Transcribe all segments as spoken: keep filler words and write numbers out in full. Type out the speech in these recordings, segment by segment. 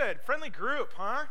Good. Friendly group, huh?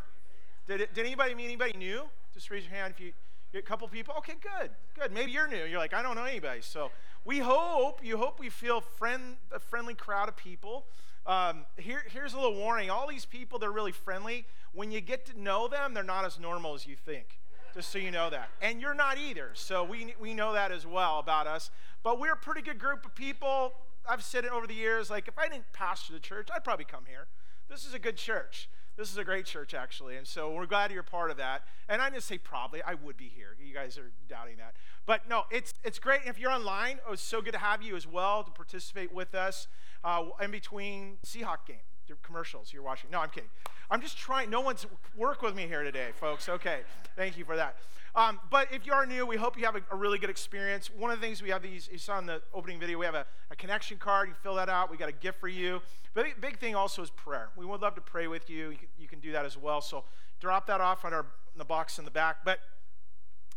Did it, did anybody meet anybody new? Just raise your hand if you, a couple people. Okay, good, good. Maybe you're new. You're like, I don't know anybody. So we hope, you hope we feel friend, a friendly crowd of people. Um, here, here's a little warning. All these people, they're really friendly. When you get to know them, they're not as normal as you think. Just so you know that. And you're not either. So we we know that as well about us. But we're a pretty good group of people. I've said it over the years. Like, if I didn't pastor the church, I'd probably come here. This is a good church. This is a great church, actually. And so we're glad you're part of that. And I didn't say probably. I would be here. You guys are doubting that. But no, it's it's great. And if you're online, oh, it's so good to have you as well to participate with us uh, in between Seahawk game. Your commercials you're watching. No, I'm kidding. I'm just trying. No one's work with me here today, folks. Okay. Thank you for that. Um, but if you are new, we hope you have a, a really good experience. One of the things we have these, you saw in the opening video, we have a, a connection card. You fill that out. We got a gift for you. But the big thing also is prayer. We would love to pray with you. You can, you can do that as well. So drop that off on our in the box in the back. But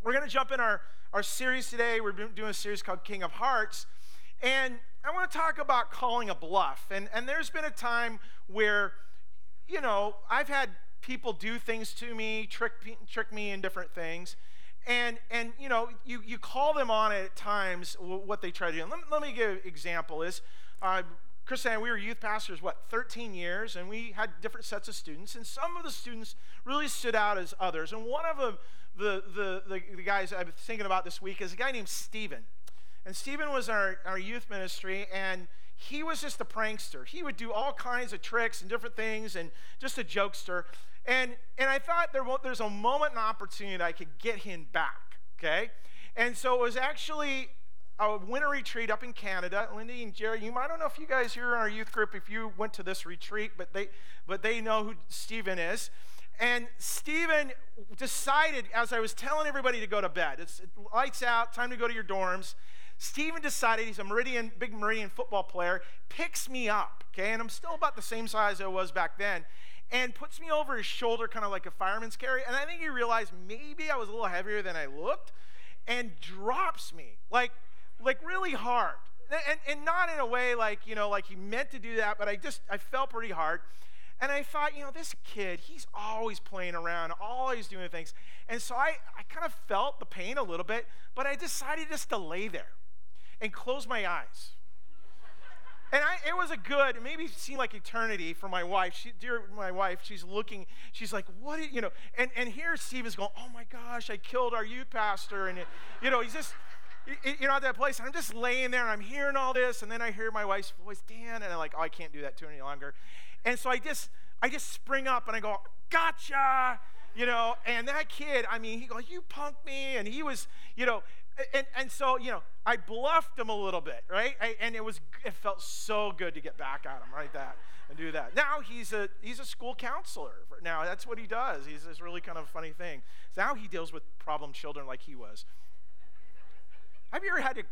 we're going to jump in our, our series today. We're doing a series called King of Hearts. And I want to talk about calling a bluff. And and there's been a time where, you know, I've had people do things to me, trick trick me in different things. And, and you know, you, you call them on it at times, what they try to do. And let, let me give an example is, uh, Chris and I, we were youth pastors, what, thirteen years, and we had different sets of students. And some of the students really stood out as others. And one of them, the, the, the, the guys I've been thinking about this week is a guy named Stephen. And Stephen was our, our youth ministry, and he was just a prankster. He would do all kinds of tricks and different things and just a jokester. And and I thought there there's a moment and opportunity that I could get him back, okay? And so it was actually a winter retreat up in Canada. Lindy and Jerry, you might, I don't know if you guys here in our youth group, if you went to this retreat, but they but they know who Stephen is. And Stephen decided, as I was telling everybody to go to bed, it's it lights out, time to go to your dorms, Stephen decided, he's a Meridian, big Meridian football player, picks me up, okay, and I'm still about the same size I was back then, and puts me over his shoulder kind of like a fireman's carry, and I think he realized maybe I was a little heavier than I looked, and drops me, like, like really hard, and, and not in a way like, you know, like he meant to do that, but I just, I fell pretty hard. And I thought, you know, this kid, he's always playing around, always doing things. And so I, I kind of felt the pain a little bit, but I decided just to lay there and close my eyes. And I, it was a good, maybe it seemed like eternity for my wife. She, dear, my wife, she's looking, she's like, what, you know, and, and here Steve is going, oh my gosh, I killed our youth pastor. And, it, you know, he's just, you know, at that place, and I'm just laying there, and I'm hearing all this, and then I hear my wife's voice, Dan, and I'm like, oh, I can't do that to her any longer. And so I just, I just spring up and I go, gotcha, you know, and that kid, I mean, he goes, you punked me, and he was, you know, and, and so, you know, I bluffed him a little bit, right, I, and it was, it felt so good to get back at him, right, that, and do that. Now he's a, he's a school counselor, now that's what he does, he's this really kind of funny thing, now he deals with problem children like he was. Have you ever had to,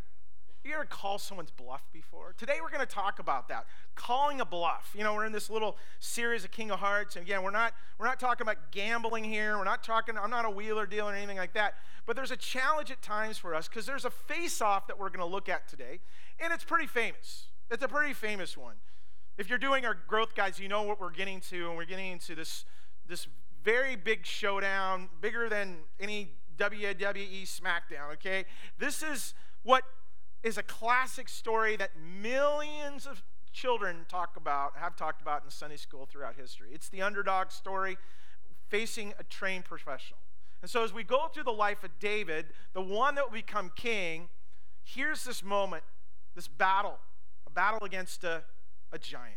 you ever call someone's bluff before? Today we're going to talk about that, calling a bluff. You know, we're in this little series of King of Hearts, and again, we're not we're not talking about gambling here. We're not talking. I'm not a wheeler dealer or anything like that. But there's a challenge at times for us because there's a face-off that we're going to look at today, and it's pretty famous. It's a pretty famous one. If you're doing our growth guides, you know what we're getting to, and we're getting into this this very big showdown, bigger than any W W E SmackDown, okay? This is what is a classic story that millions of children talk about, have talked about in Sunday school throughout history. It's the underdog story facing a trained professional. And so as we go through the life of David, the one that will become king, here's this moment, this battle, a battle against a, a giant.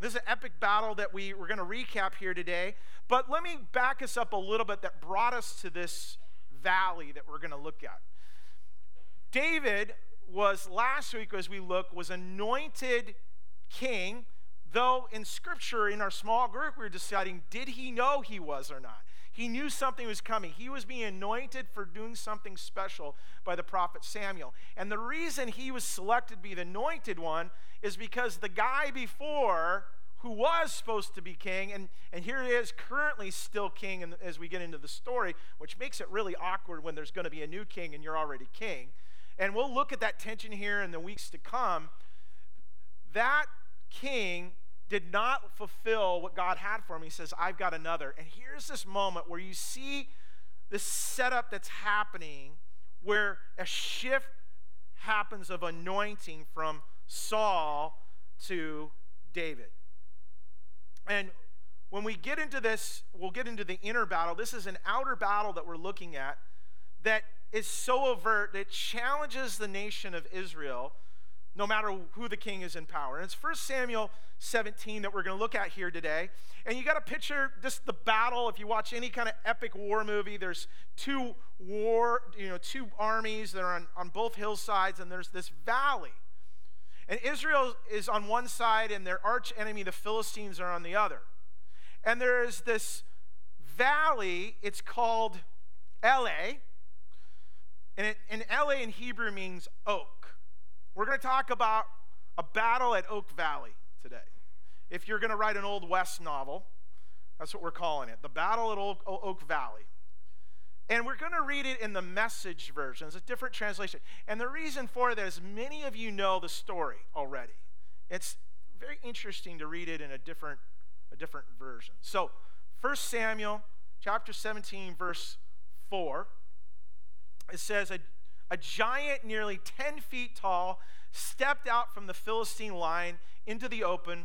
This is an epic battle that we, we're going to recap here today. But let me back us up a little bit that brought us to this valley that we're going to look at. David was, last week as we look, was anointed king, though in Scripture, in our small group, we were deciding, did he know he was or not? He knew something was coming. He was being anointed for doing something special by the prophet Samuel. And the reason he was selected to be the anointed one is because the guy before who was supposed to be king, and, and here he is currently still king in, as we get into the story, which makes it really awkward when there's going to be a new king and you're already king. And we'll look at that tension here in the weeks to come. That king did not fulfill what God had for him, he says, I've got another. And here's this moment where you see this setup that's happening, where a shift happens of anointing from Saul to David. And when we get into this, we'll get into the inner battle. This is an outer battle that we're looking at that is so overt that it challenges the nation of Israel, no matter who the king is in power. And it's First Samuel seventeen that we're going to look at here today. And you got to picture just the battle. If you watch any kind of epic war movie, there's two war, you know, two armies that are on, on both hillsides, and there's this valley. And Israel is on one side, and their arch enemy, the Philistines, are on the other. And there is this valley. It's called Ele. And, it, and Ele in Hebrew means oak. We're going to talk about a battle at Oak Valley today. If you're going to write an Old West novel, that's what we're calling it, the Battle at Oak, Oak Valley. And we're going to read it in the Message version. It's a different translation. And the reason for that is many of you know the story already. It's very interesting to read it in a different, a different version. So First Samuel chapter seventeen, verse four, it says, a A giant nearly ten feet tall stepped out from the Philistine line into the open,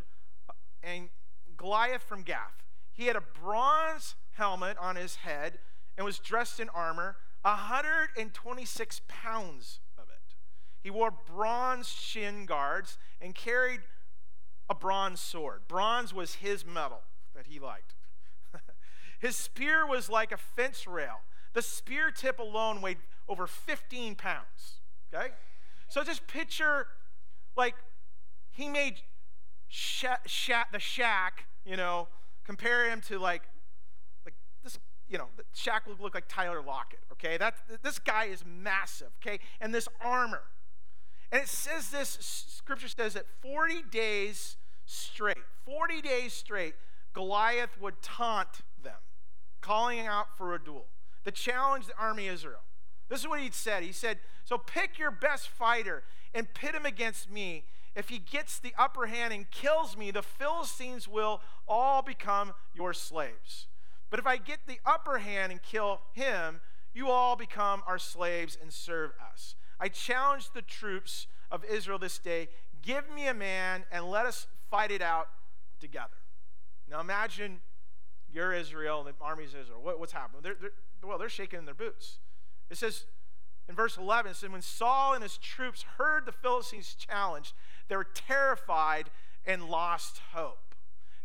and Goliath from Gath. He had a bronze helmet on his head and was dressed in armor, one hundred twenty-six pounds of it. He wore bronze shin guards and carried a bronze sword. Bronze was his metal that he liked. His spear was like a fence rail. The spear tip alone weighed over fifteen pounds, okay? So just picture, like, he made sh- sh- the shack, you know, compare him to, like, like this, you know, the shack would look like Tyler Lockett, okay? That, this guy is massive, okay? And this armor. And it says this, scripture says that forty days straight, forty days straight, Goliath would taunt them, calling out for a duel. The challenge the army of Israel. This is what he said. He said, so pick your best fighter and pit him against me. If he gets the upper hand and kills me, the Philistines will all become your slaves. But if I get the upper hand and kill him, you all become our slaves and serve us. I challenge the troops of Israel this day. Give me a man and let us fight it out together. Now imagine you're Israel, the army's Israel. What, what's happening? They're, they're, well, they're shaking in their boots. It says in verse eleven, it says, when Saul and his troops heard the Philistines' challenge, they were terrified and lost hope.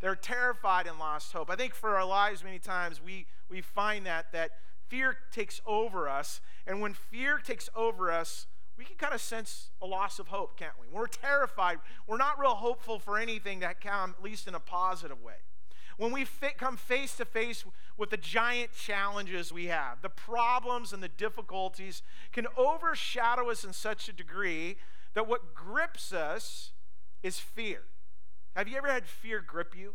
They were terrified and lost hope. I think for our lives many times we, we find that, that fear takes over us. And when fear takes over us, we can kind of sense a loss of hope, can't we? When we're terrified, we're not real hopeful for anything that come, at least in a positive way. When we fit, come face to face with the giant challenges we have, the problems and the difficulties can overshadow us in such a degree that what grips us is fear. Have you ever had fear grip you?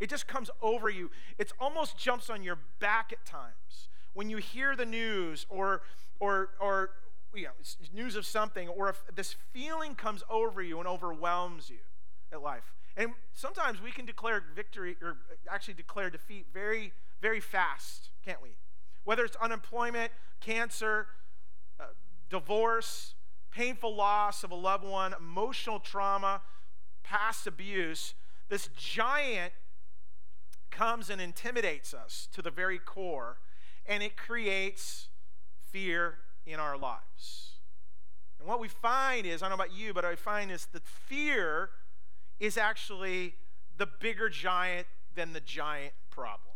It just comes over you. It almost jumps on your back at times. When you hear the news or, or, or you know, news of something, or if this feeling comes over you and overwhelms you at life. And sometimes we can declare victory, or actually declare defeat, very, very fast, can't we? Whether it's unemployment, cancer, uh, divorce, painful loss of a loved one, emotional trauma, past abuse, this giant comes and intimidates us to the very core, and it creates fear in our lives. And what we find is, I don't know about you, but I find is that fear is actually the bigger giant than the giant problem.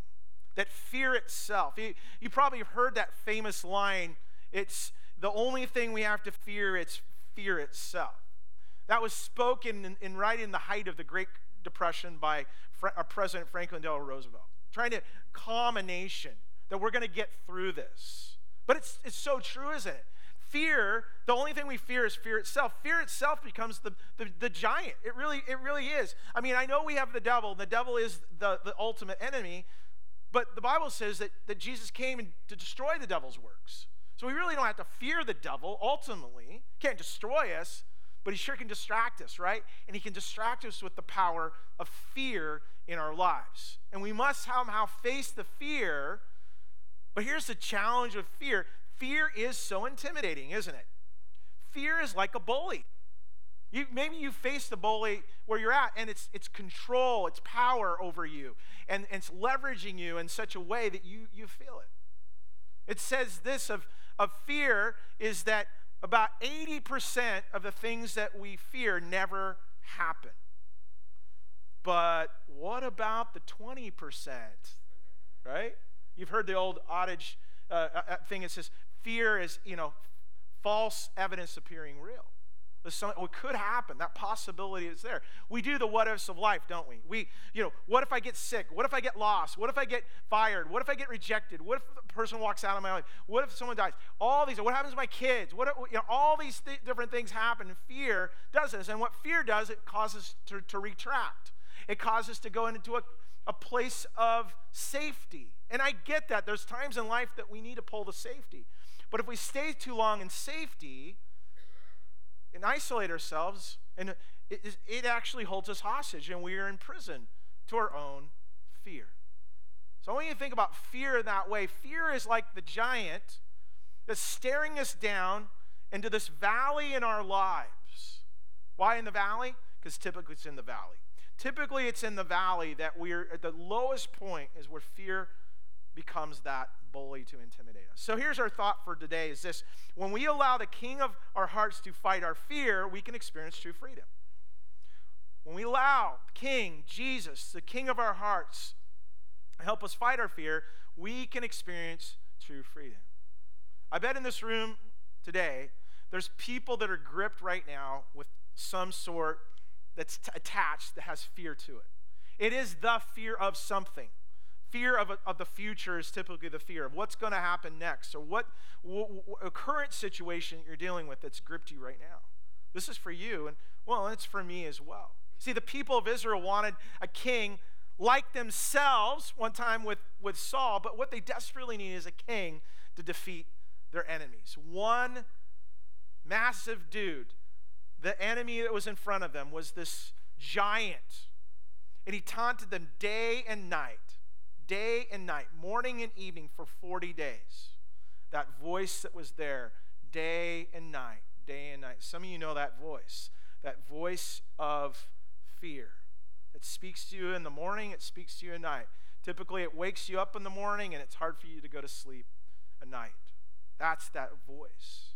That fear itself. You, you probably have heard that famous line, it's the only thing we have to fear, it's fear itself. That was spoken in, in right in the height of the Great Depression by Fra- uh, President Franklin Delano Roosevelt, trying to calm a nation that we're gonna get through this. But it's it's so true, isn't it? Fear, the only thing we fear is fear itself. Fear itself becomes the, the, the giant. It really, it really is. I mean, I know we have the devil. The devil is the, the ultimate enemy. But the Bible says that, that Jesus came to destroy the devil's works. So we really don't have to fear the devil ultimately. He can't destroy us. But he sure can distract us, right? And he can distract us with the power of fear in our lives. And we must somehow face the fear. But here's the challenge with fear. Fear is so intimidating, isn't it? Fear is like a bully. You, maybe you face the bully where you're at, and it's it's control, it's power over you, and, and it's leveraging you in such a way that you you feel it. It says this of, of fear is that about eighty percent of the things that we fear never happen. But what about the twenty percent, right? You've heard the old adage uh, thing that says fear is, you know, false evidence appearing real. It could happen. That possibility is there. We do the what ifs of life, don't we? We, you know, what if I get sick? What if I get lost? What if I get fired? What if I get rejected? What if the person walks out of my life? What if someone dies? All these. What happens to my kids? What if, you know, all these th- different things happen. And fear does this. And what fear does, it causes to, to retract. It causes us to go into a, a place of safety. And I get that. There's times in life that we need to pull the safety. But if we stay too long in safety and isolate ourselves, and it, it actually holds us hostage, and we are in prison to our own fear. So I want you to think about fear in that way. Fear is like the giant that's staring us down into this valley in our lives. Why in the valley? Because typically it's in the valley. Typically it's in the valley that we're at the lowest point is where fear becomes that bully to intimidate us. So here's our thought for today is this: when we allow the king of our hearts to fight our fear, we can experience true freedom. When we allow King Jesus, the king of our hearts, to help us fight our fear, we can experience true freedom. I bet in this room today, there's people that are gripped right now with some sort that's t- attached that has fear to it. It is the fear of something. Fear of, of the future is typically the fear of what's going to happen next, or what, what, what a current situation you're dealing with that's gripped you right now. This is for you, and well, it's for me as well. See, the people of Israel wanted a king like themselves one time with, with Saul, but what they desperately need is a king to defeat their enemies. One massive dude, the enemy that was in front of them was this giant, and he taunted them day and night. Day and night, morning and evening for forty days. That voice that was there, day and night, day and night. Some of you know that voice, that voice of fear that speaks to you in the morning, it speaks to you at night. Typically, it wakes you up in the morning and it's hard for you to go to sleep at night. That's that voice.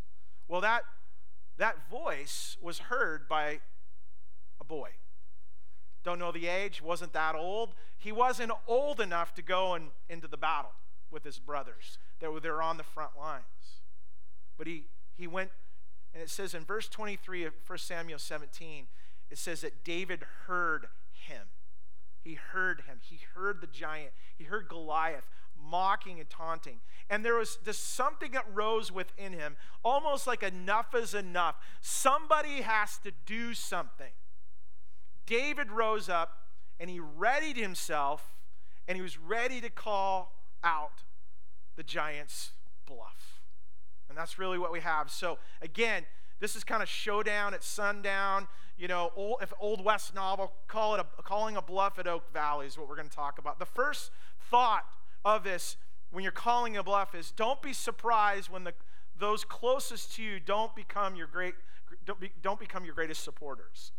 Well, that, that voice was heard by a boy. Don't know the age, wasn't that old. He wasn't old enough to go in, into the battle with his brothers. They were, they were on the front lines. But he, he went, and it says in verse twenty-three of First Samuel seventeen, it says that David heard him. He heard him. He heard the giant. He heard Goliath mocking and taunting. And there was this something that rose within him, almost like enough is enough. Somebody has to do something. David rose up and he readied himself and he was ready to call out the giant's bluff. And that's really what we have. So again, this is kind of showdown at sundown, you know, old, if old West novel, call it a, calling a bluff at Oak Valley is what we're going to talk about. The first thought of this when you're calling a bluff is don't be surprised when the those closest to you don't become your great don't, be, don't become your greatest supporters.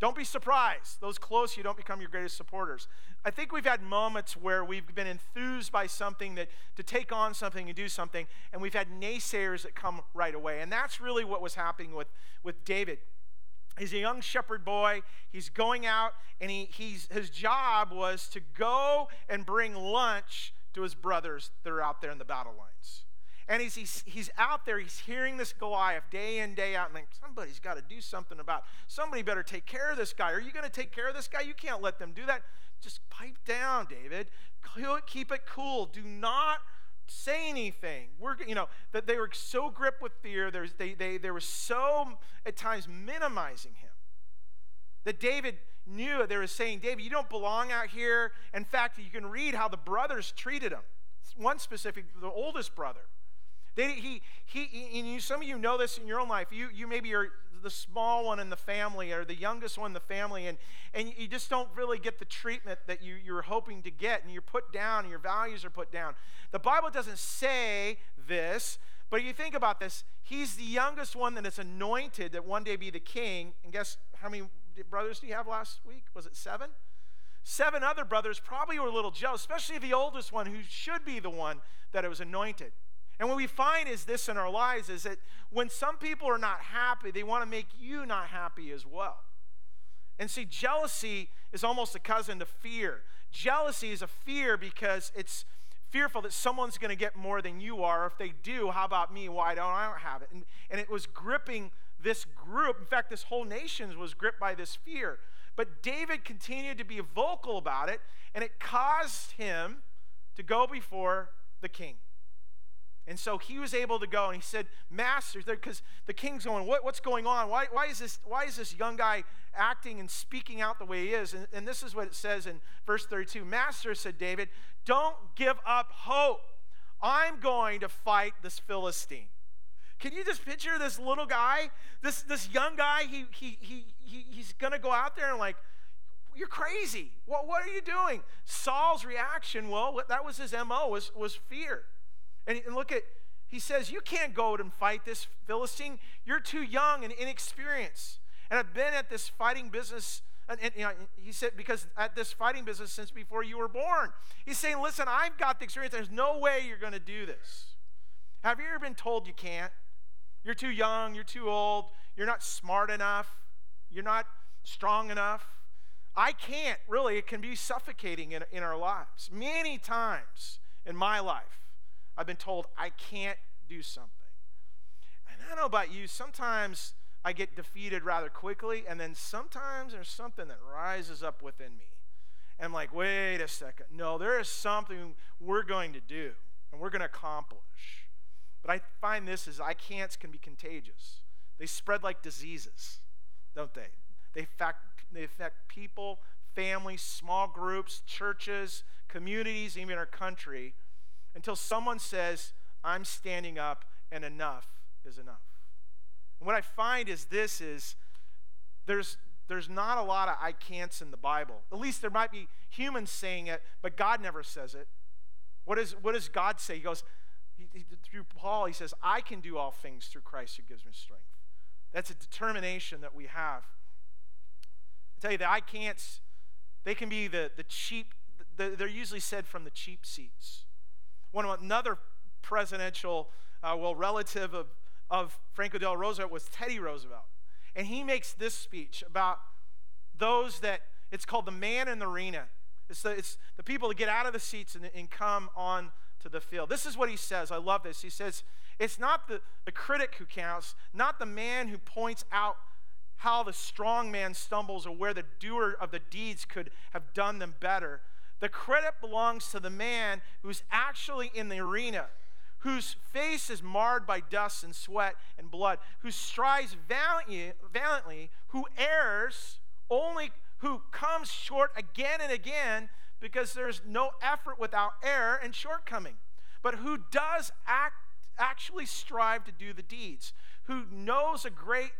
Don't be surprised. Those close, you don't become your greatest supporters. I think we've had moments where we've been enthused by something that to take on something and do something, and we've had naysayers that come right away. And that's really what was happening with, with David. He's a young shepherd boy. He's going out, and he he's his job was to go and bring lunch to his brothers that are out there in the battle lines. And he's, he's he's out there, he's hearing this Goliath day in, day out, and like, somebody's got to do something about it. Somebody better take care of this guy. Are you going to take care of this guy? You can't let them do that. Just pipe down, David. Keep it cool. Do not say anything. We're, you know, that they were so gripped with fear. There's, they, they, they were so, at times, minimizing him. That David knew, they were saying, David, you don't belong out here. In fact, you can read how the brothers treated him. One specific, the oldest brother. They, he, he, and you, some of you know this in your own life. You, you maybe are the small one in the family or the youngest one in the family, and, and you just don't really get the treatment that you, you're hoping to get, and you're put down and your values are put down. The Bible doesn't say this, but you think about this. He's the youngest one that is anointed that one day be the king. And guess how many brothers do you have last week? Was it seven? Seven other brothers probably were a little jealous, especially the oldest one who should be the one that it was anointed. And what we find is this in our lives is that when some people are not happy, they want to make you not happy as well. And see, jealousy is almost a cousin to fear. Jealousy is a fear because it's fearful that someone's going to get more than you are. If they do, how about me? Why don't I don't have it? And, and it was gripping this group. In fact, this whole nation was gripped by this fear. But David continued to be vocal about it, and it caused him to go before the king. And so he was able to go, and he said, "Master," because the king's going, what, what's going on? Why, why, is this, why is this young guy acting and speaking out the way he is? And, and this is what it says in verse thirty-two. "Master," said David, "don't give up hope. I'm going to fight this Philistine." Can you just picture this little guy, this this young guy? He he he, he he's gonna go out there and like, "You're crazy. What what are you doing?" Saul's reaction, well, that was his M O was was fear. And, and look at, he says, "You can't go out and fight this Philistine. You're too young and inexperienced. And I've been at this fighting business." And, and you know, he said, because at this fighting business since before you were born. He's saying, "Listen, I've got the experience. There's no way you're gonna do this. Have you ever been told you can't? You're too young, you're too old, you're not smart enough, you're not strong enough." I can't, really, it can be suffocating in, in our lives. Many times in my life, I've been told I can't do something. And I don't know about you, sometimes I get defeated rather quickly, and then sometimes there's something that rises up within me. And I'm like, wait a second, no, there is something we're going to do, and we're going to accomplish. But I find this is I can'ts can be contagious. They spread like diseases, don't they? They affect, they affect people, families, small groups, churches, communities, even our country, until someone says, "I'm standing up and enough is enough." And what I find is this is there's there's not a lot of I can'ts in the Bible. At least there might be humans saying it, but God never says it. What is what does God say? He goes, He, through Paul, he says, "I can do all things through Christ who gives me strength." That's a determination that we have. I tell you, the I can'ts, they can be the, the cheap, the, they're usually said from the cheap seats. One another presidential, uh, well, relative of, of Franklin Delano Roosevelt was Teddy Roosevelt. And he makes this speech about those that, it's called the man in the arena. It's the, it's the people that get out of the seats and, and come on to the field. This is what he says. I love this. He says, "It's not the, the critic who counts, not the man who points out how the strong man stumbles or where the doer of the deeds could have done them better. The credit belongs to the man who's actually in the arena, whose face is marred by dust and sweat and blood, who strives valiantly, who errs only, who comes short again and again, because there's no effort without error and shortcoming, but who does act, actually strive to do the deeds, who knows a great,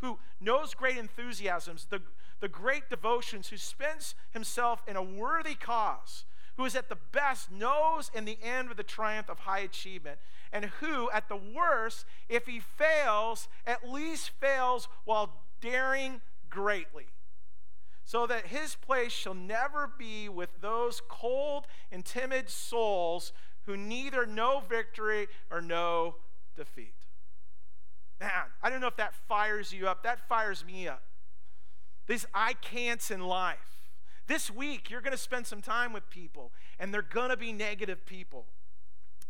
who knows great enthusiasms, the, the great devotions, who spends himself in a worthy cause, who is at the best knows in the end of the triumph of high achievement, and who at the worst, if he fails, at least fails while daring greatly, so that his place shall never be with those cold and timid souls who neither know victory or know defeat." Man, I don't know if that fires you up. That fires me up. These I can'ts in life. This week, you're going to spend some time with people, and they're going to be negative people.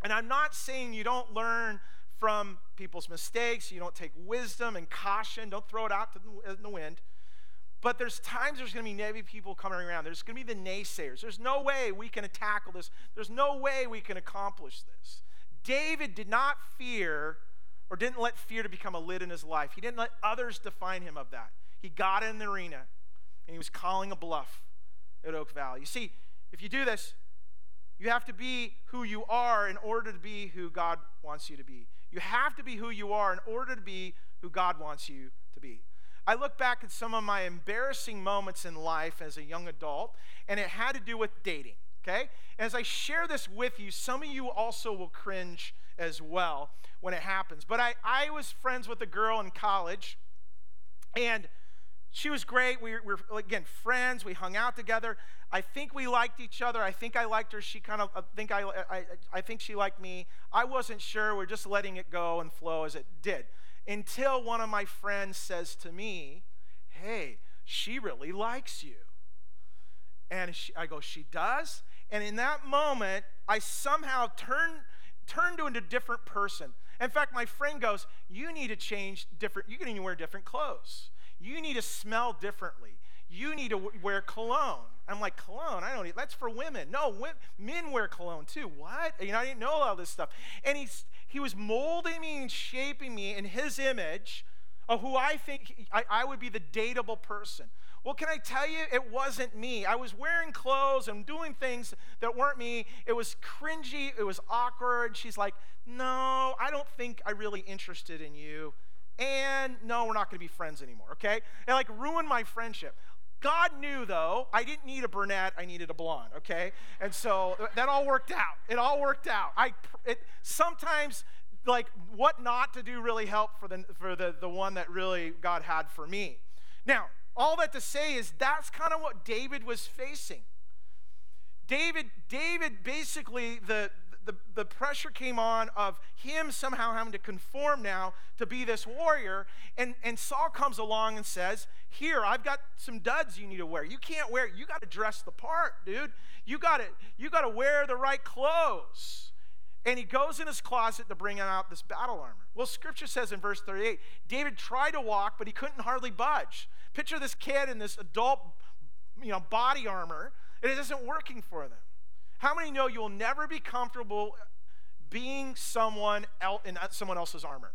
And I'm not saying you don't learn from people's mistakes. You don't take wisdom and caution. Don't throw it out in the wind. But there's times there's going to be negative people coming around. There's going to be the naysayers. There's no way we can tackle this. There's no way we can accomplish this. David did not fear or didn't let fear to become a lid in his life. He didn't let others define him of that. He got in the arena, and he was calling a bluff at Oak Valley. You see, if you do this, you have to be who you are in order to be who God wants you to be. You have to be who you are in order to be who God wants you to be. I look back at some of my embarrassing moments in life as a young adult, and it had to do with dating, okay? As I share this with you, some of you also will cringe as well when it happens. But I, I was friends with a girl in college, and she was great. We were, again, friends. We hung out together. I think we liked each other. I think I liked her. She kind of, I think I, I, I think she liked me. I wasn't sure. We're just letting it go and flow as it did. Until one of my friends says to me, hey, she really likes you. And she, I go, she does? And in that moment, I somehow turned turned into a different person. In fact, my friend goes, you need to change different, you can wear different clothes. You need to smell differently. You need to wear cologne. I'm like, cologne? I don't need, that's for women. No, women, men wear cologne too. What? You know, I didn't know all this stuff. And he's, he was molding me and shaping me in his image of who I think he, I, I would be the dateable person. Well, can I tell you, it wasn't me. I was wearing clothes and doing things that weren't me. It was cringy. It was awkward. And she's like, no, I don't think I'm really interested in you. And no, we're not going to be friends anymore, okay? It like ruined my friendship. God knew, though, I didn't need a brunette. I needed a blonde, okay? And so that all worked out. It all worked out. I it, sometimes, like, what not to do really helped for the for the, the one that really God had for me. Now, all that to say is that's kind of what David was facing. David, David basically, the The, the pressure came on of him somehow having to conform now to be this warrior. And, and Saul comes along and says, here, I've got some duds you need to wear. You can't wear, you got to dress the part, dude. You got to, you got to wear the right clothes. And he goes in his closet to bring out this battle armor. Well, scripture says in verse thirty-eight, David tried to walk, but he couldn't hardly budge. Picture this kid in this adult, you know, body armor, and it isn't working for them. How many know you'll never be comfortable being someone else in someone else's armor?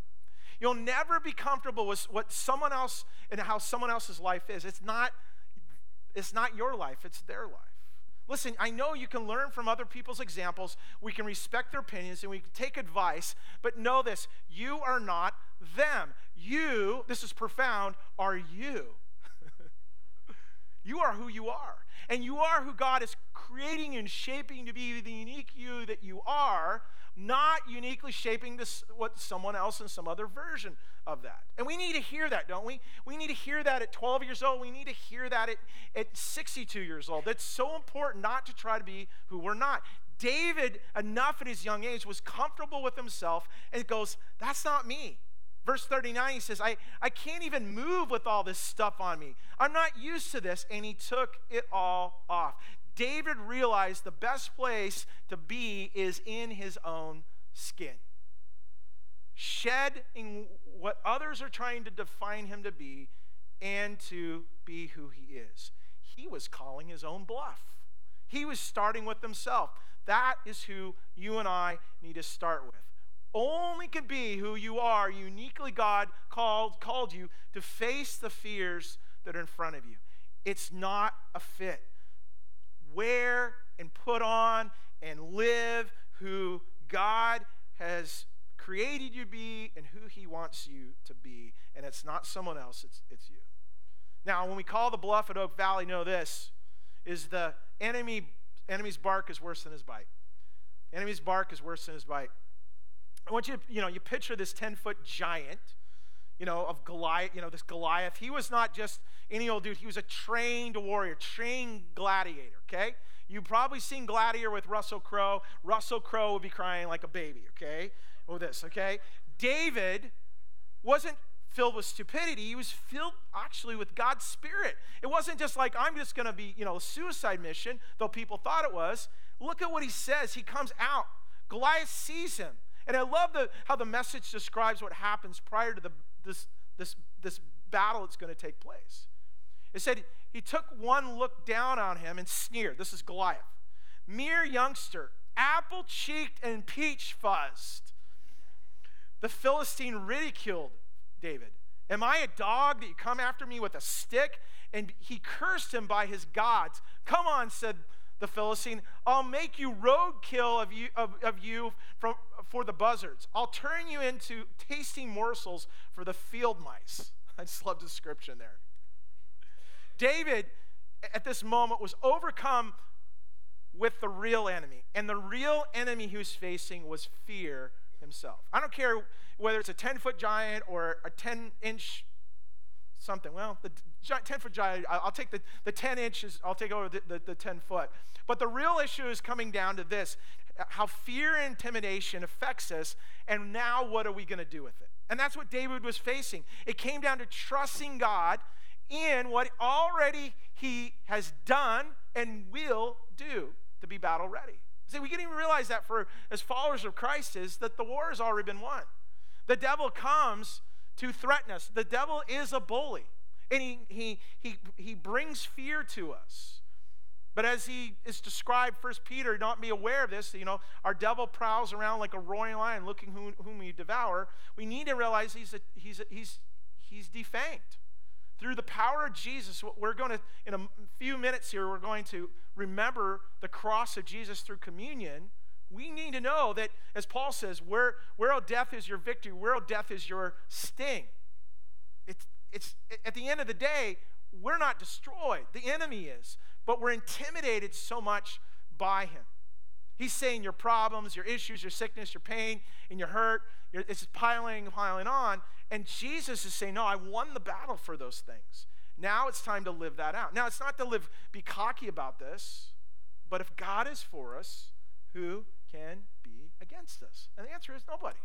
You'll never be comfortable with what someone else and how someone else's life is. It's not, it's not your life, it's their life. Listen, I know you can learn from other people's examples, we can respect their opinions, and we can take advice, but know this, you are not them. You, this is profound, are you. You are who you are. And you are who God is creating and shaping to be the unique you that you are, not uniquely shaping this what someone else and some other version of that. And we need to hear that, don't we? We need to hear that at twelve years old. We need to hear that at, at sixty-two years old. That's so important not to try to be who we're not. David, enough at his young age, was comfortable with himself and goes, that's not me. Verse thirty-nine, he says, I, I can't even move with all this stuff on me. I'm not used to this. And he took it all off. David realized the best place to be is in his own skin. Shedding what others are trying to define him to be and to be who he is. He was calling his own bluff. He was starting with himself. That is who you and I need to start with. Only can be who you are, uniquely God called called you to face the fears that are in front of you. It's not a fit. Wear and put on and live who God has created you to be and who he wants you to be. And it's not someone else, it's, it's you. Now, when we call the bluff at Oak Valley, know this, is the enemy enemy's bark is worse than his bite. Enemy's bark is worse than his bite. I want you to, you know, you picture this ten-foot giant, you know, of Goliath, you know, this Goliath. He was not just any old dude. He was a trained warrior, trained gladiator, okay? You've probably seen Gladiator with Russell Crowe. Russell Crowe would be crying like a baby, okay? Or this, okay? David wasn't filled with stupidity. He was filled, actually, with God's Spirit. It wasn't just like, I'm just going to be, you know, a suicide mission, though people thought it was. Look at what he says. He comes out. Goliath sees him. And I love the, how the message describes what happens prior to the, this, this, this battle that's going to take place. It said, he took one look down on him and sneered. This is Goliath. Mere youngster, apple-cheeked and peach-fuzzed. The Philistine ridiculed David. Am I a dog that you come after me with a stick? And he cursed him by his gods. Come on, said the Philistine, I'll make you roadkill of you, of, of you from, for the buzzards. I'll turn you into tasty morsels for the field mice. I just love description there. David, at this moment, was overcome with the real enemy. And the real enemy he was facing was fear himself. I don't care whether it's a ten-foot giant or a ten-inch something. Well, the ten-foot giant, I'll take the, the ten inches, I'll take over the, the, the ten-foot. But the real issue is coming down to this, how fear and intimidation affects us, and now what are we going to do with it? And that's what David was facing. It came down to trusting God in what already he has done and will do to be battle ready. See, we didn't even realize that for as followers of Christ is that the war has already been won. The devil comes to threaten us. The devil is a bully, and he he he he brings fear to us. But as he is described, First Peter, not be aware of this, you know, our devil prowls around like a roaring lion looking whom, whom we devour. We need to realize he's, a, he's, a, he's, he's defanged. Through the power of Jesus, we're going to, in a few minutes here, we're going to remember the cross of Jesus through communion. We need to know that, as Paul says, where, where oh death is your victory, where oh death is your sting. It's, it's, at the end of the day, we're not destroyed. The enemy is. But we're intimidated so much by him. He's saying your problems, your issues, your sickness, your pain, and your hurt, your, it's piling and piling on. And Jesus is saying, no, I won the battle for those things. Now it's time to live that out. Now it's not to live, be cocky about this, but if God is for us, who can be against us? And the answer is nobody.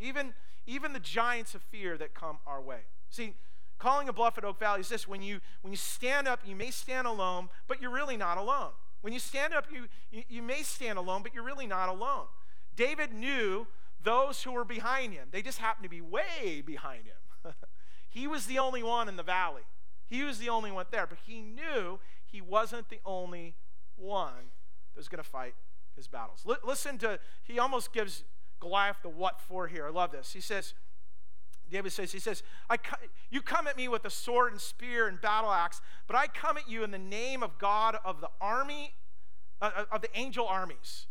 Even, even the giants of fear that come our way. See, calling a bluff at Oak Valley is this: when you when you stand up, you may stand alone, but you're really not alone. When you stand up, you, you you may stand alone, but you're really not alone. David knew those who were behind him. They just happened to be way behind him. He was the only one in the valley. He was the only one there, but he knew he wasn't the only one that was going to fight his battles. L- listen to, he almost gives Goliath the what for here. I love this. He says, David says, he says, I, you come at me with a sword and spear and battle axe, but I come at you in the name of God of the army, uh, of the angel armies,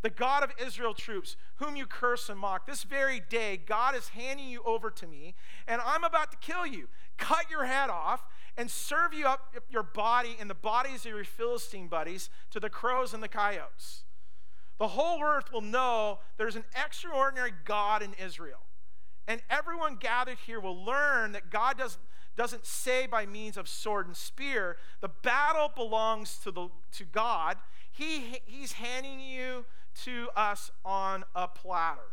the God of Israel troops, whom you curse and mock. This very day, God is handing you over to me, and I'm about to kill you, cut your head off, and serve you up your body and the bodies of your Philistine buddies to the crows and the coyotes. The whole earth will know there's an extraordinary God in Israel. And everyone gathered here will learn that God does, doesn't say by means of sword and spear. The battle belongs to the to God. He He's handing you to us on a platter.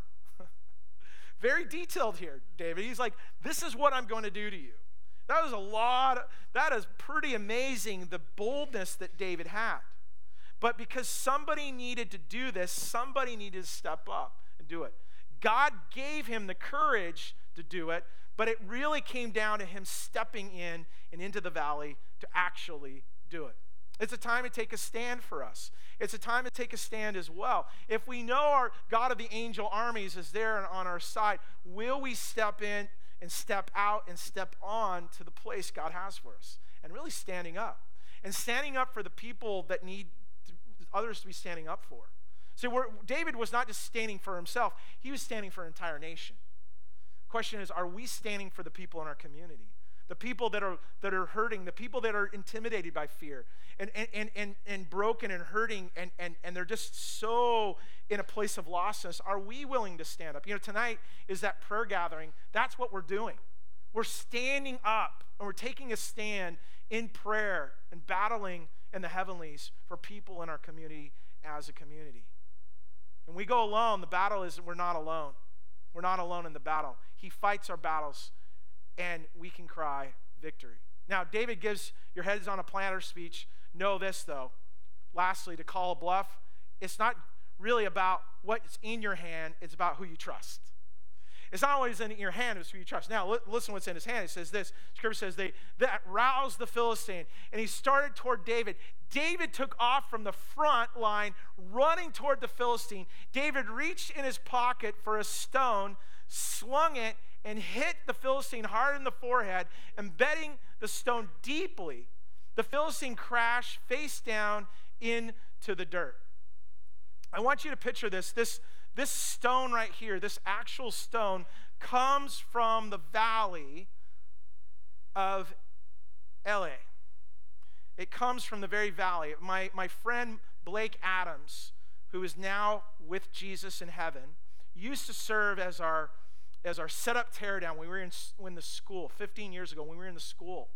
Very detailed here, David. He's like, this is what I'm going to do to you. That was a lot. Of, that is pretty amazing, the boldness that David had. But because somebody needed to do this, somebody needed to step up and do it. God gave him the courage to do it, but it really came down to him stepping in and into the valley to actually do it. It's a time to take a stand for us. It's a time to take a stand as well. If we know our God of the angel armies is there and on our side, will we step in and step out and step on to the place God has for us? And really standing up. And standing up for the people that need others to be standing up for. So we're, David was not just standing for himself. He was standing for an entire nation. The question is, are we standing for the people in our community? The people that are that are hurting, the people that are intimidated by fear and and and and, and broken and hurting and, and, and they're just so in a place of lostness. Are we willing to stand up? You know, tonight is that prayer gathering. That's what we're doing. We're standing up and we're taking a stand in prayer and battling in the heavenlies for people in our community as a community. When we go alone, the battle is we're not alone. We're not alone in the battle. He fights our battles, and we can cry victory. Now, David gives your heads on a platter speech. Know this, though. Lastly, to call a bluff, it's not really about what's in your hand. It's about who you trust. It's not always in your hand. It's who you trust. Now, li- listen what's in his hand. It says this. Scripture says, they that roused the Philistine, and he started toward David. David took off from the front line, running toward the Philistine. David reached in his pocket for a stone, slung it, and hit the Philistine hard in the forehead, embedding the stone deeply. The Philistine crashed face down into the dirt. I want you to picture this. This, this stone right here, this actual stone, comes from the valley of L A. It comes from the very valley. My, my friend Blake Adams, who is now with Jesus in heaven, used to serve as our as our setup teardown. We were in when the school fifteen years ago. When we were in the school,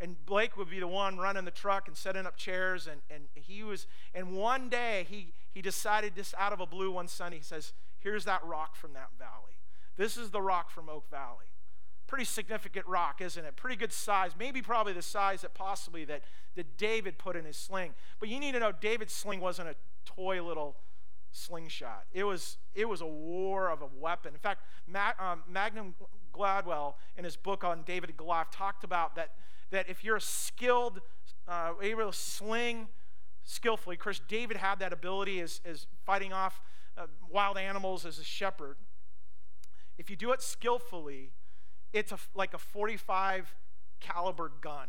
and Blake would be the one running the truck and setting up chairs. And and he was. And one day he he decided just out of a blue one Sunday. He says, "Here's that rock from that valley. This is the rock from Oak Valley." Pretty significant rock, isn't it? Pretty good size. Maybe probably the size that possibly that, that David put in his sling. But you need to know David's sling wasn't a toy little slingshot. It was it was a war of a weapon. In fact, Mag, um, Magnum Gladwell in his book on David and Goliath talked about that that if you're a skilled, uh, able to sling skillfully, of course David had that ability as, as fighting off uh, wild animals as a shepherd. If you do it skillfully, it's a, like a forty-five caliber gun.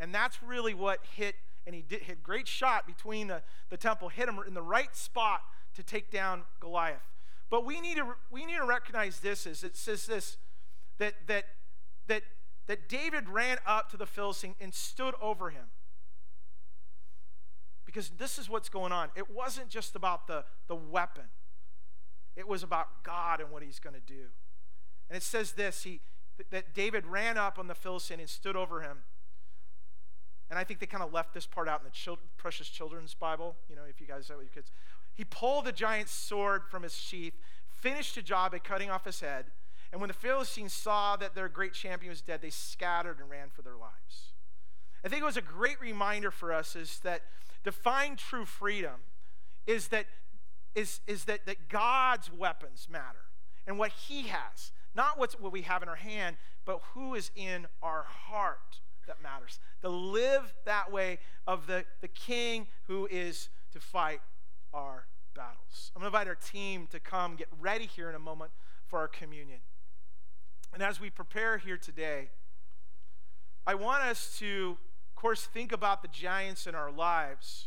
And that's really what hit, and he did hit great shot between the, the temple, hit him in the right spot to take down Goliath. But we need to we need to recognize this as it says this, that that that that David ran up to the Philistine and stood over him. Because this is what's going on. It wasn't just about the, the weapon. It was about God and what he's going to do. And it says this, he that David ran up on the Philistine and stood over him. And I think they kind of left this part out in the children, Precious Children's Bible, you know, if you guys know your kids. He pulled the giant's sword from his sheath, finished the job by cutting off his head. And when the Philistines saw that their great champion was dead, they scattered and ran for their lives. I think it was a great reminder for us is that to find true freedom is that is is that, that God's weapons matter and what he has. Not what's, what we have in our hand, but who is in our heart that matters. To live that way of the, the king who is to fight our battles. I'm going to invite our team to come get ready here in a moment for our communion. And as we prepare here today, I want us to, of course, think about the giants in our lives.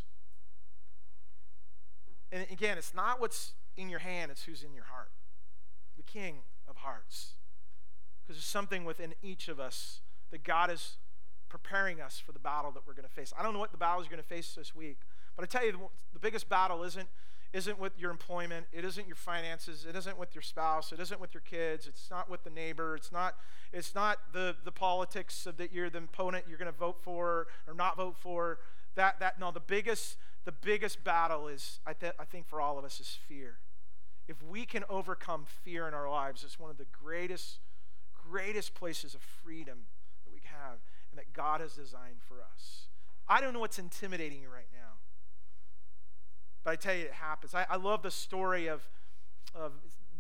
And again, it's not what's in your hand, it's who's in your heart. The king of hearts, because there's something within each of us that God is preparing us for the battle that we're going to face. I don't know what the battle is going to face this week, but I tell you, the, the biggest battle isn't isn't with your employment, it isn't your finances, it isn't with your spouse, it isn't with your kids, it's not with the neighbor, it's not it's not the the politics of that you're the opponent you're going to vote for or not vote for. That that no, the biggest the biggest battle is I th- I think for all of us is fear. If we can overcome fear in our lives, it's one of the greatest, greatest places of freedom that we have and that God has designed for us. I don't know what's intimidating you right now, but I tell you, it happens. I, I love the story of, of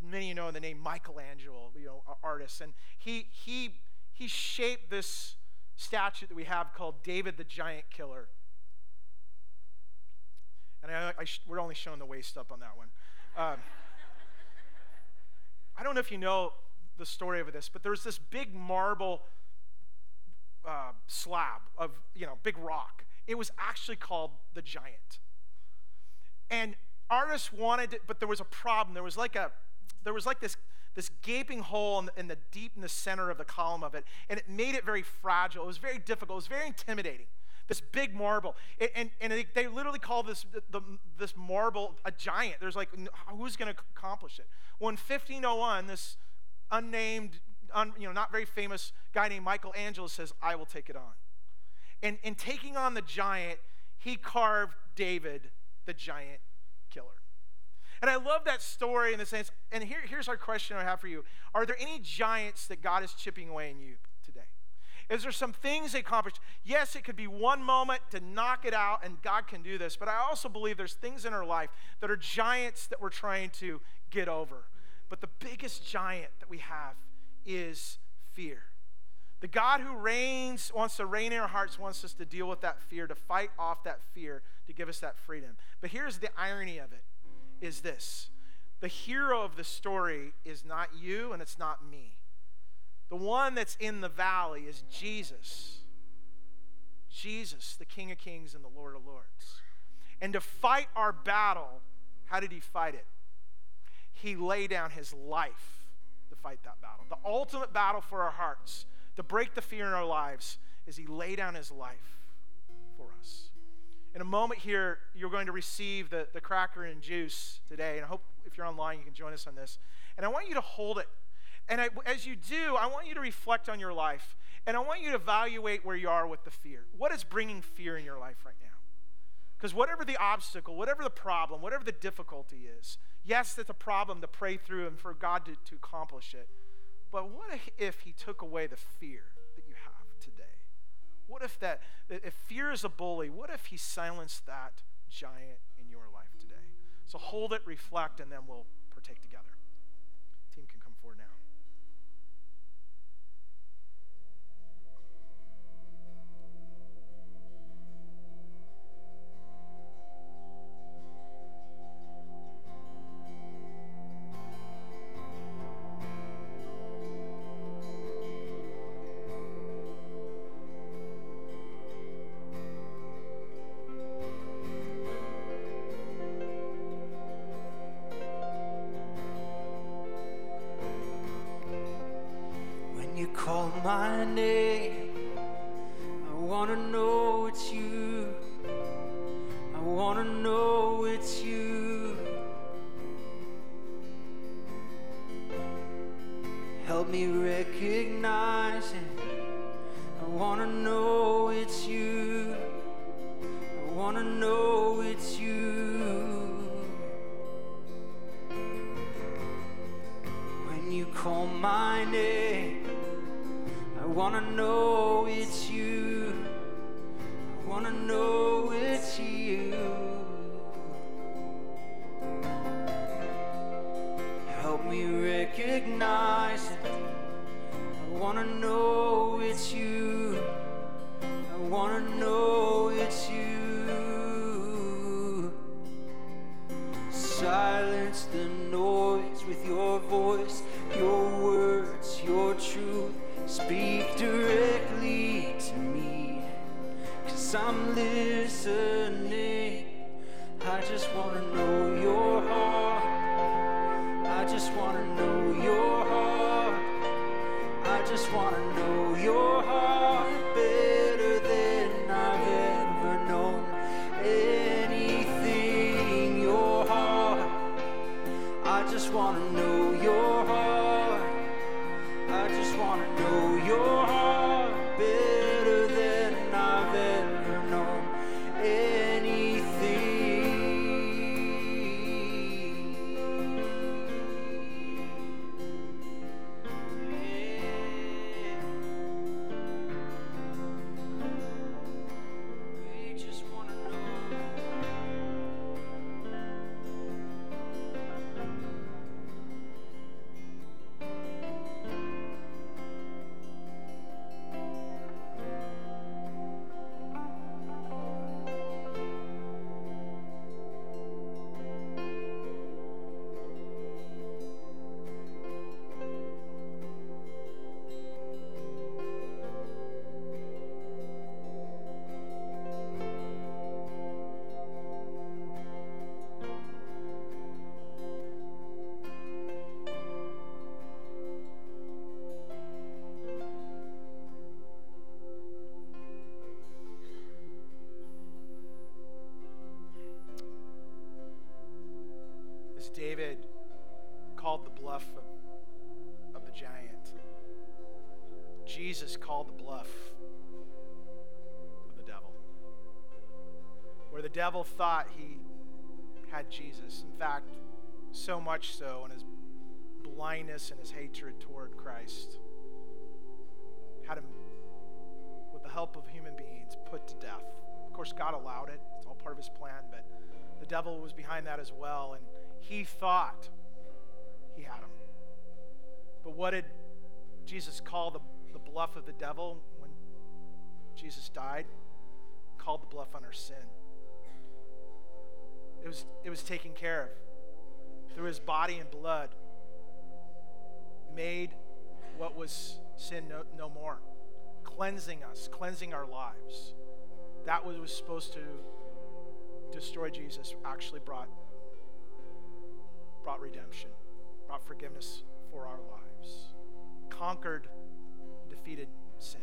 many of you know the name Michelangelo, you know, an artist, and he he he shaped this statue that we have called David the Giant Killer. And I, I sh- we're only showing the waist up on that one. Um, I don't know if you know the story of this, but there's this big marble uh, slab of, you know, big rock. It was actually called the Giant. And artists wanted it, but there was a problem. There was like a, there was like this, this gaping hole in the, in the deep in the center of the column of it, and it made it very fragile. It was very difficult. It was very intimidating. This big marble, it, and and it, they literally call this the, the, this marble a giant. There's like, who's going to accomplish it? Well, in fifteen oh one, this unnamed, un, you know, not very famous guy named Michelangelo says, "I will take it on," and in taking on the giant, he carved David, the Giant Killer. And I love that story in the sense. And here, here's our question I have for you: are there any giants that God is chipping away in you? Is there some things they accomplished? Yes, it could be one moment to knock it out, and God can do this. But I also believe there's things in our life that are giants that we're trying to get over. But the biggest giant that we have is fear. The God who reigns, wants to reign in our hearts, wants us to deal with that fear, to fight off that fear, to give us that freedom. But here's the irony of it, is this. The hero of the story is not you, and it's not me. The one that's in the valley is Jesus. Jesus, the King of Kings and the Lord of Lords. And to fight our battle, how did he fight it? He laid down his life to fight that battle. The ultimate battle for our hearts, to break the fear in our lives is he laid down his life for us. In a moment here, you're going to receive the, the cracker and juice today. And I hope if you're online, you can join us on this. And I want you to hold it. And I, as you do, I want you to reflect on your life. And I want you to evaluate where you are with the fear. What is bringing fear in your life right now? Because whatever the obstacle, whatever the problem, whatever the difficulty is, yes, that's a problem to pray through and for God to, to accomplish it. But what if he took away the fear that you have today? What if that, if fear is a bully, what if he silenced that giant in your life today? So hold it, reflect, and then we'll partake together. Team can come forward now. Call my name, I want to know it's you, I want to know it's you. Help me recognize it, I want to know it's you, I want to know it's you. When you call my name, I wanna know it's you, I wanna know it's you. Help me recognize it, I wanna know it's you, I wanna know it's you. Silence the noise with your voice, your words, your truth. Speak directly to me, 'cause I'm listening. I just want to know your heart. I just want to know your heart. I just want to know your heart better than I've ever known anything. Your heart. I just want to know your heart. I just want to know your heart better than I've ever known anything. Yeah. We just want to know. David called the bluff of, of the giant. Jesus called the bluff of the devil. Where the devil thought he had Jesus. In fact, so much so in his blindness and his hatred toward Christ, had him, with the help of human beings, put to death. Of course, God allowed it. It's all part of his plan, but the devil was behind that as well. And he thought he had him. But what did Jesus call the, the bluff of the devil when Jesus died? He called the bluff on our sin. It was, it was taken care of. Through his body and blood, made what was sin no, no more. Cleansing us, cleansing our lives. That was, was supposed to destroy Jesus, actually brought brought redemption, brought forgiveness for our lives, conquered, defeated sin.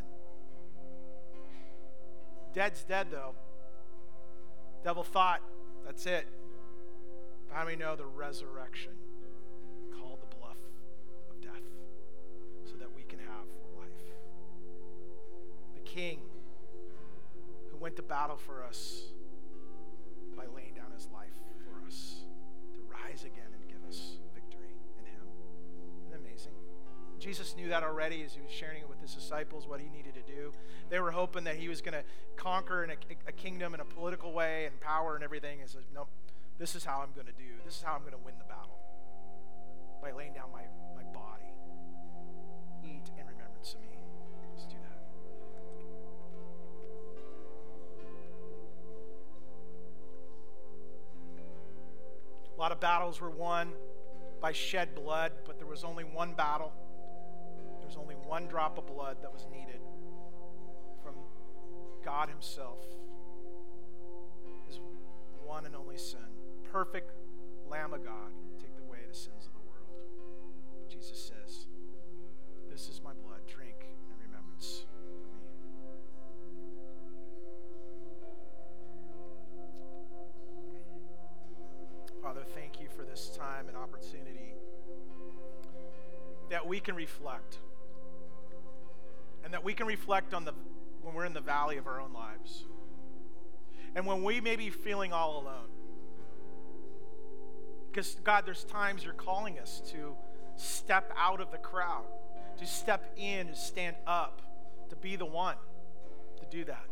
Dead's dead, though. Devil thought, that's it. But how do we know the resurrection called the bluff of death so that we can have life? The King who went to battle for us by laying down his life for us to rise again and give us victory in him. Isn't that amazing? Jesus knew that already as he was sharing it with his disciples, what he needed to do. They were hoping that he was going to conquer in a, a kingdom in a political way and power and everything. He says, nope, this is how I'm going to do. This is how I'm going to win the battle. By laying down my, my body. Eat in remembrance of me. Let's do that. A lot of battles were won by shed blood, but there was only one battle. There was only one drop of blood that was needed from God himself, his one and only Son, perfect Lamb of God, take away the sins of the world. Jesus says, this is my blood, drink in remembrance of me. Father, thank you for this time and opportunity that we can reflect. And that we can reflect on the when we're in the valley of our own lives. And when we may be feeling all alone. Because, God, there's times you're calling us to step out of the crowd, to step in, to stand up, to be the one to do that.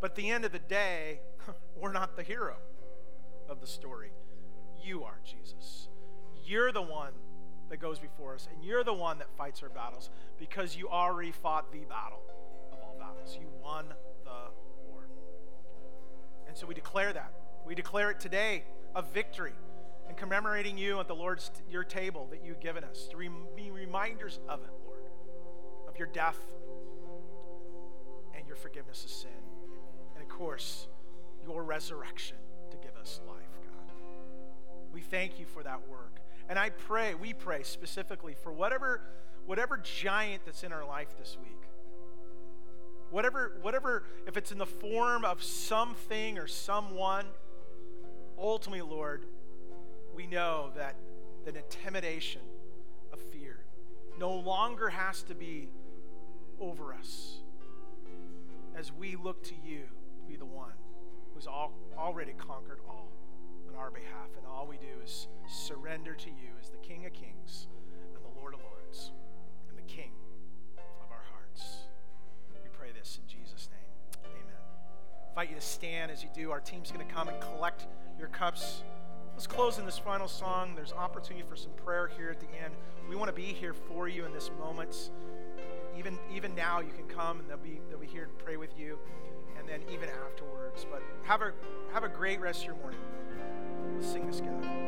But at the end of the day, we're not the hero of the story. You are, Jesus. You're the one that goes before us, and you're the one that fights our battles because you already fought the battle of all battles. You won the war. And so we declare that. We declare it today, a victory, and commemorating you at the Lord's your table that you've given us, to be reminders of it, Lord, of your death and your forgiveness of sin, and of course, your resurrection to give us life, God. We thank you for that work. And I pray, we pray specifically for whatever whatever giant that's in our life this week. Whatever, whatever, if it's in the form of something or someone, ultimately, Lord, we know that the intimidation of fear no longer has to be over us as we look to you to be the one who's all, already conquered all on our behalf, and all we do is surrender to you as the King of Kings and the Lord of Lords and the King of our hearts. We pray this in Jesus' name. Amen. I invite you to stand as you do. Our team's going to come and collect your cups. Let's close in this final song. There's opportunity for some prayer here at the end. We want to be here for you in this moment. Even even now you can come and they'll be they'll be here to pray with you, and then even afterwards. But have a have a great rest of your morning. Let's sing this together.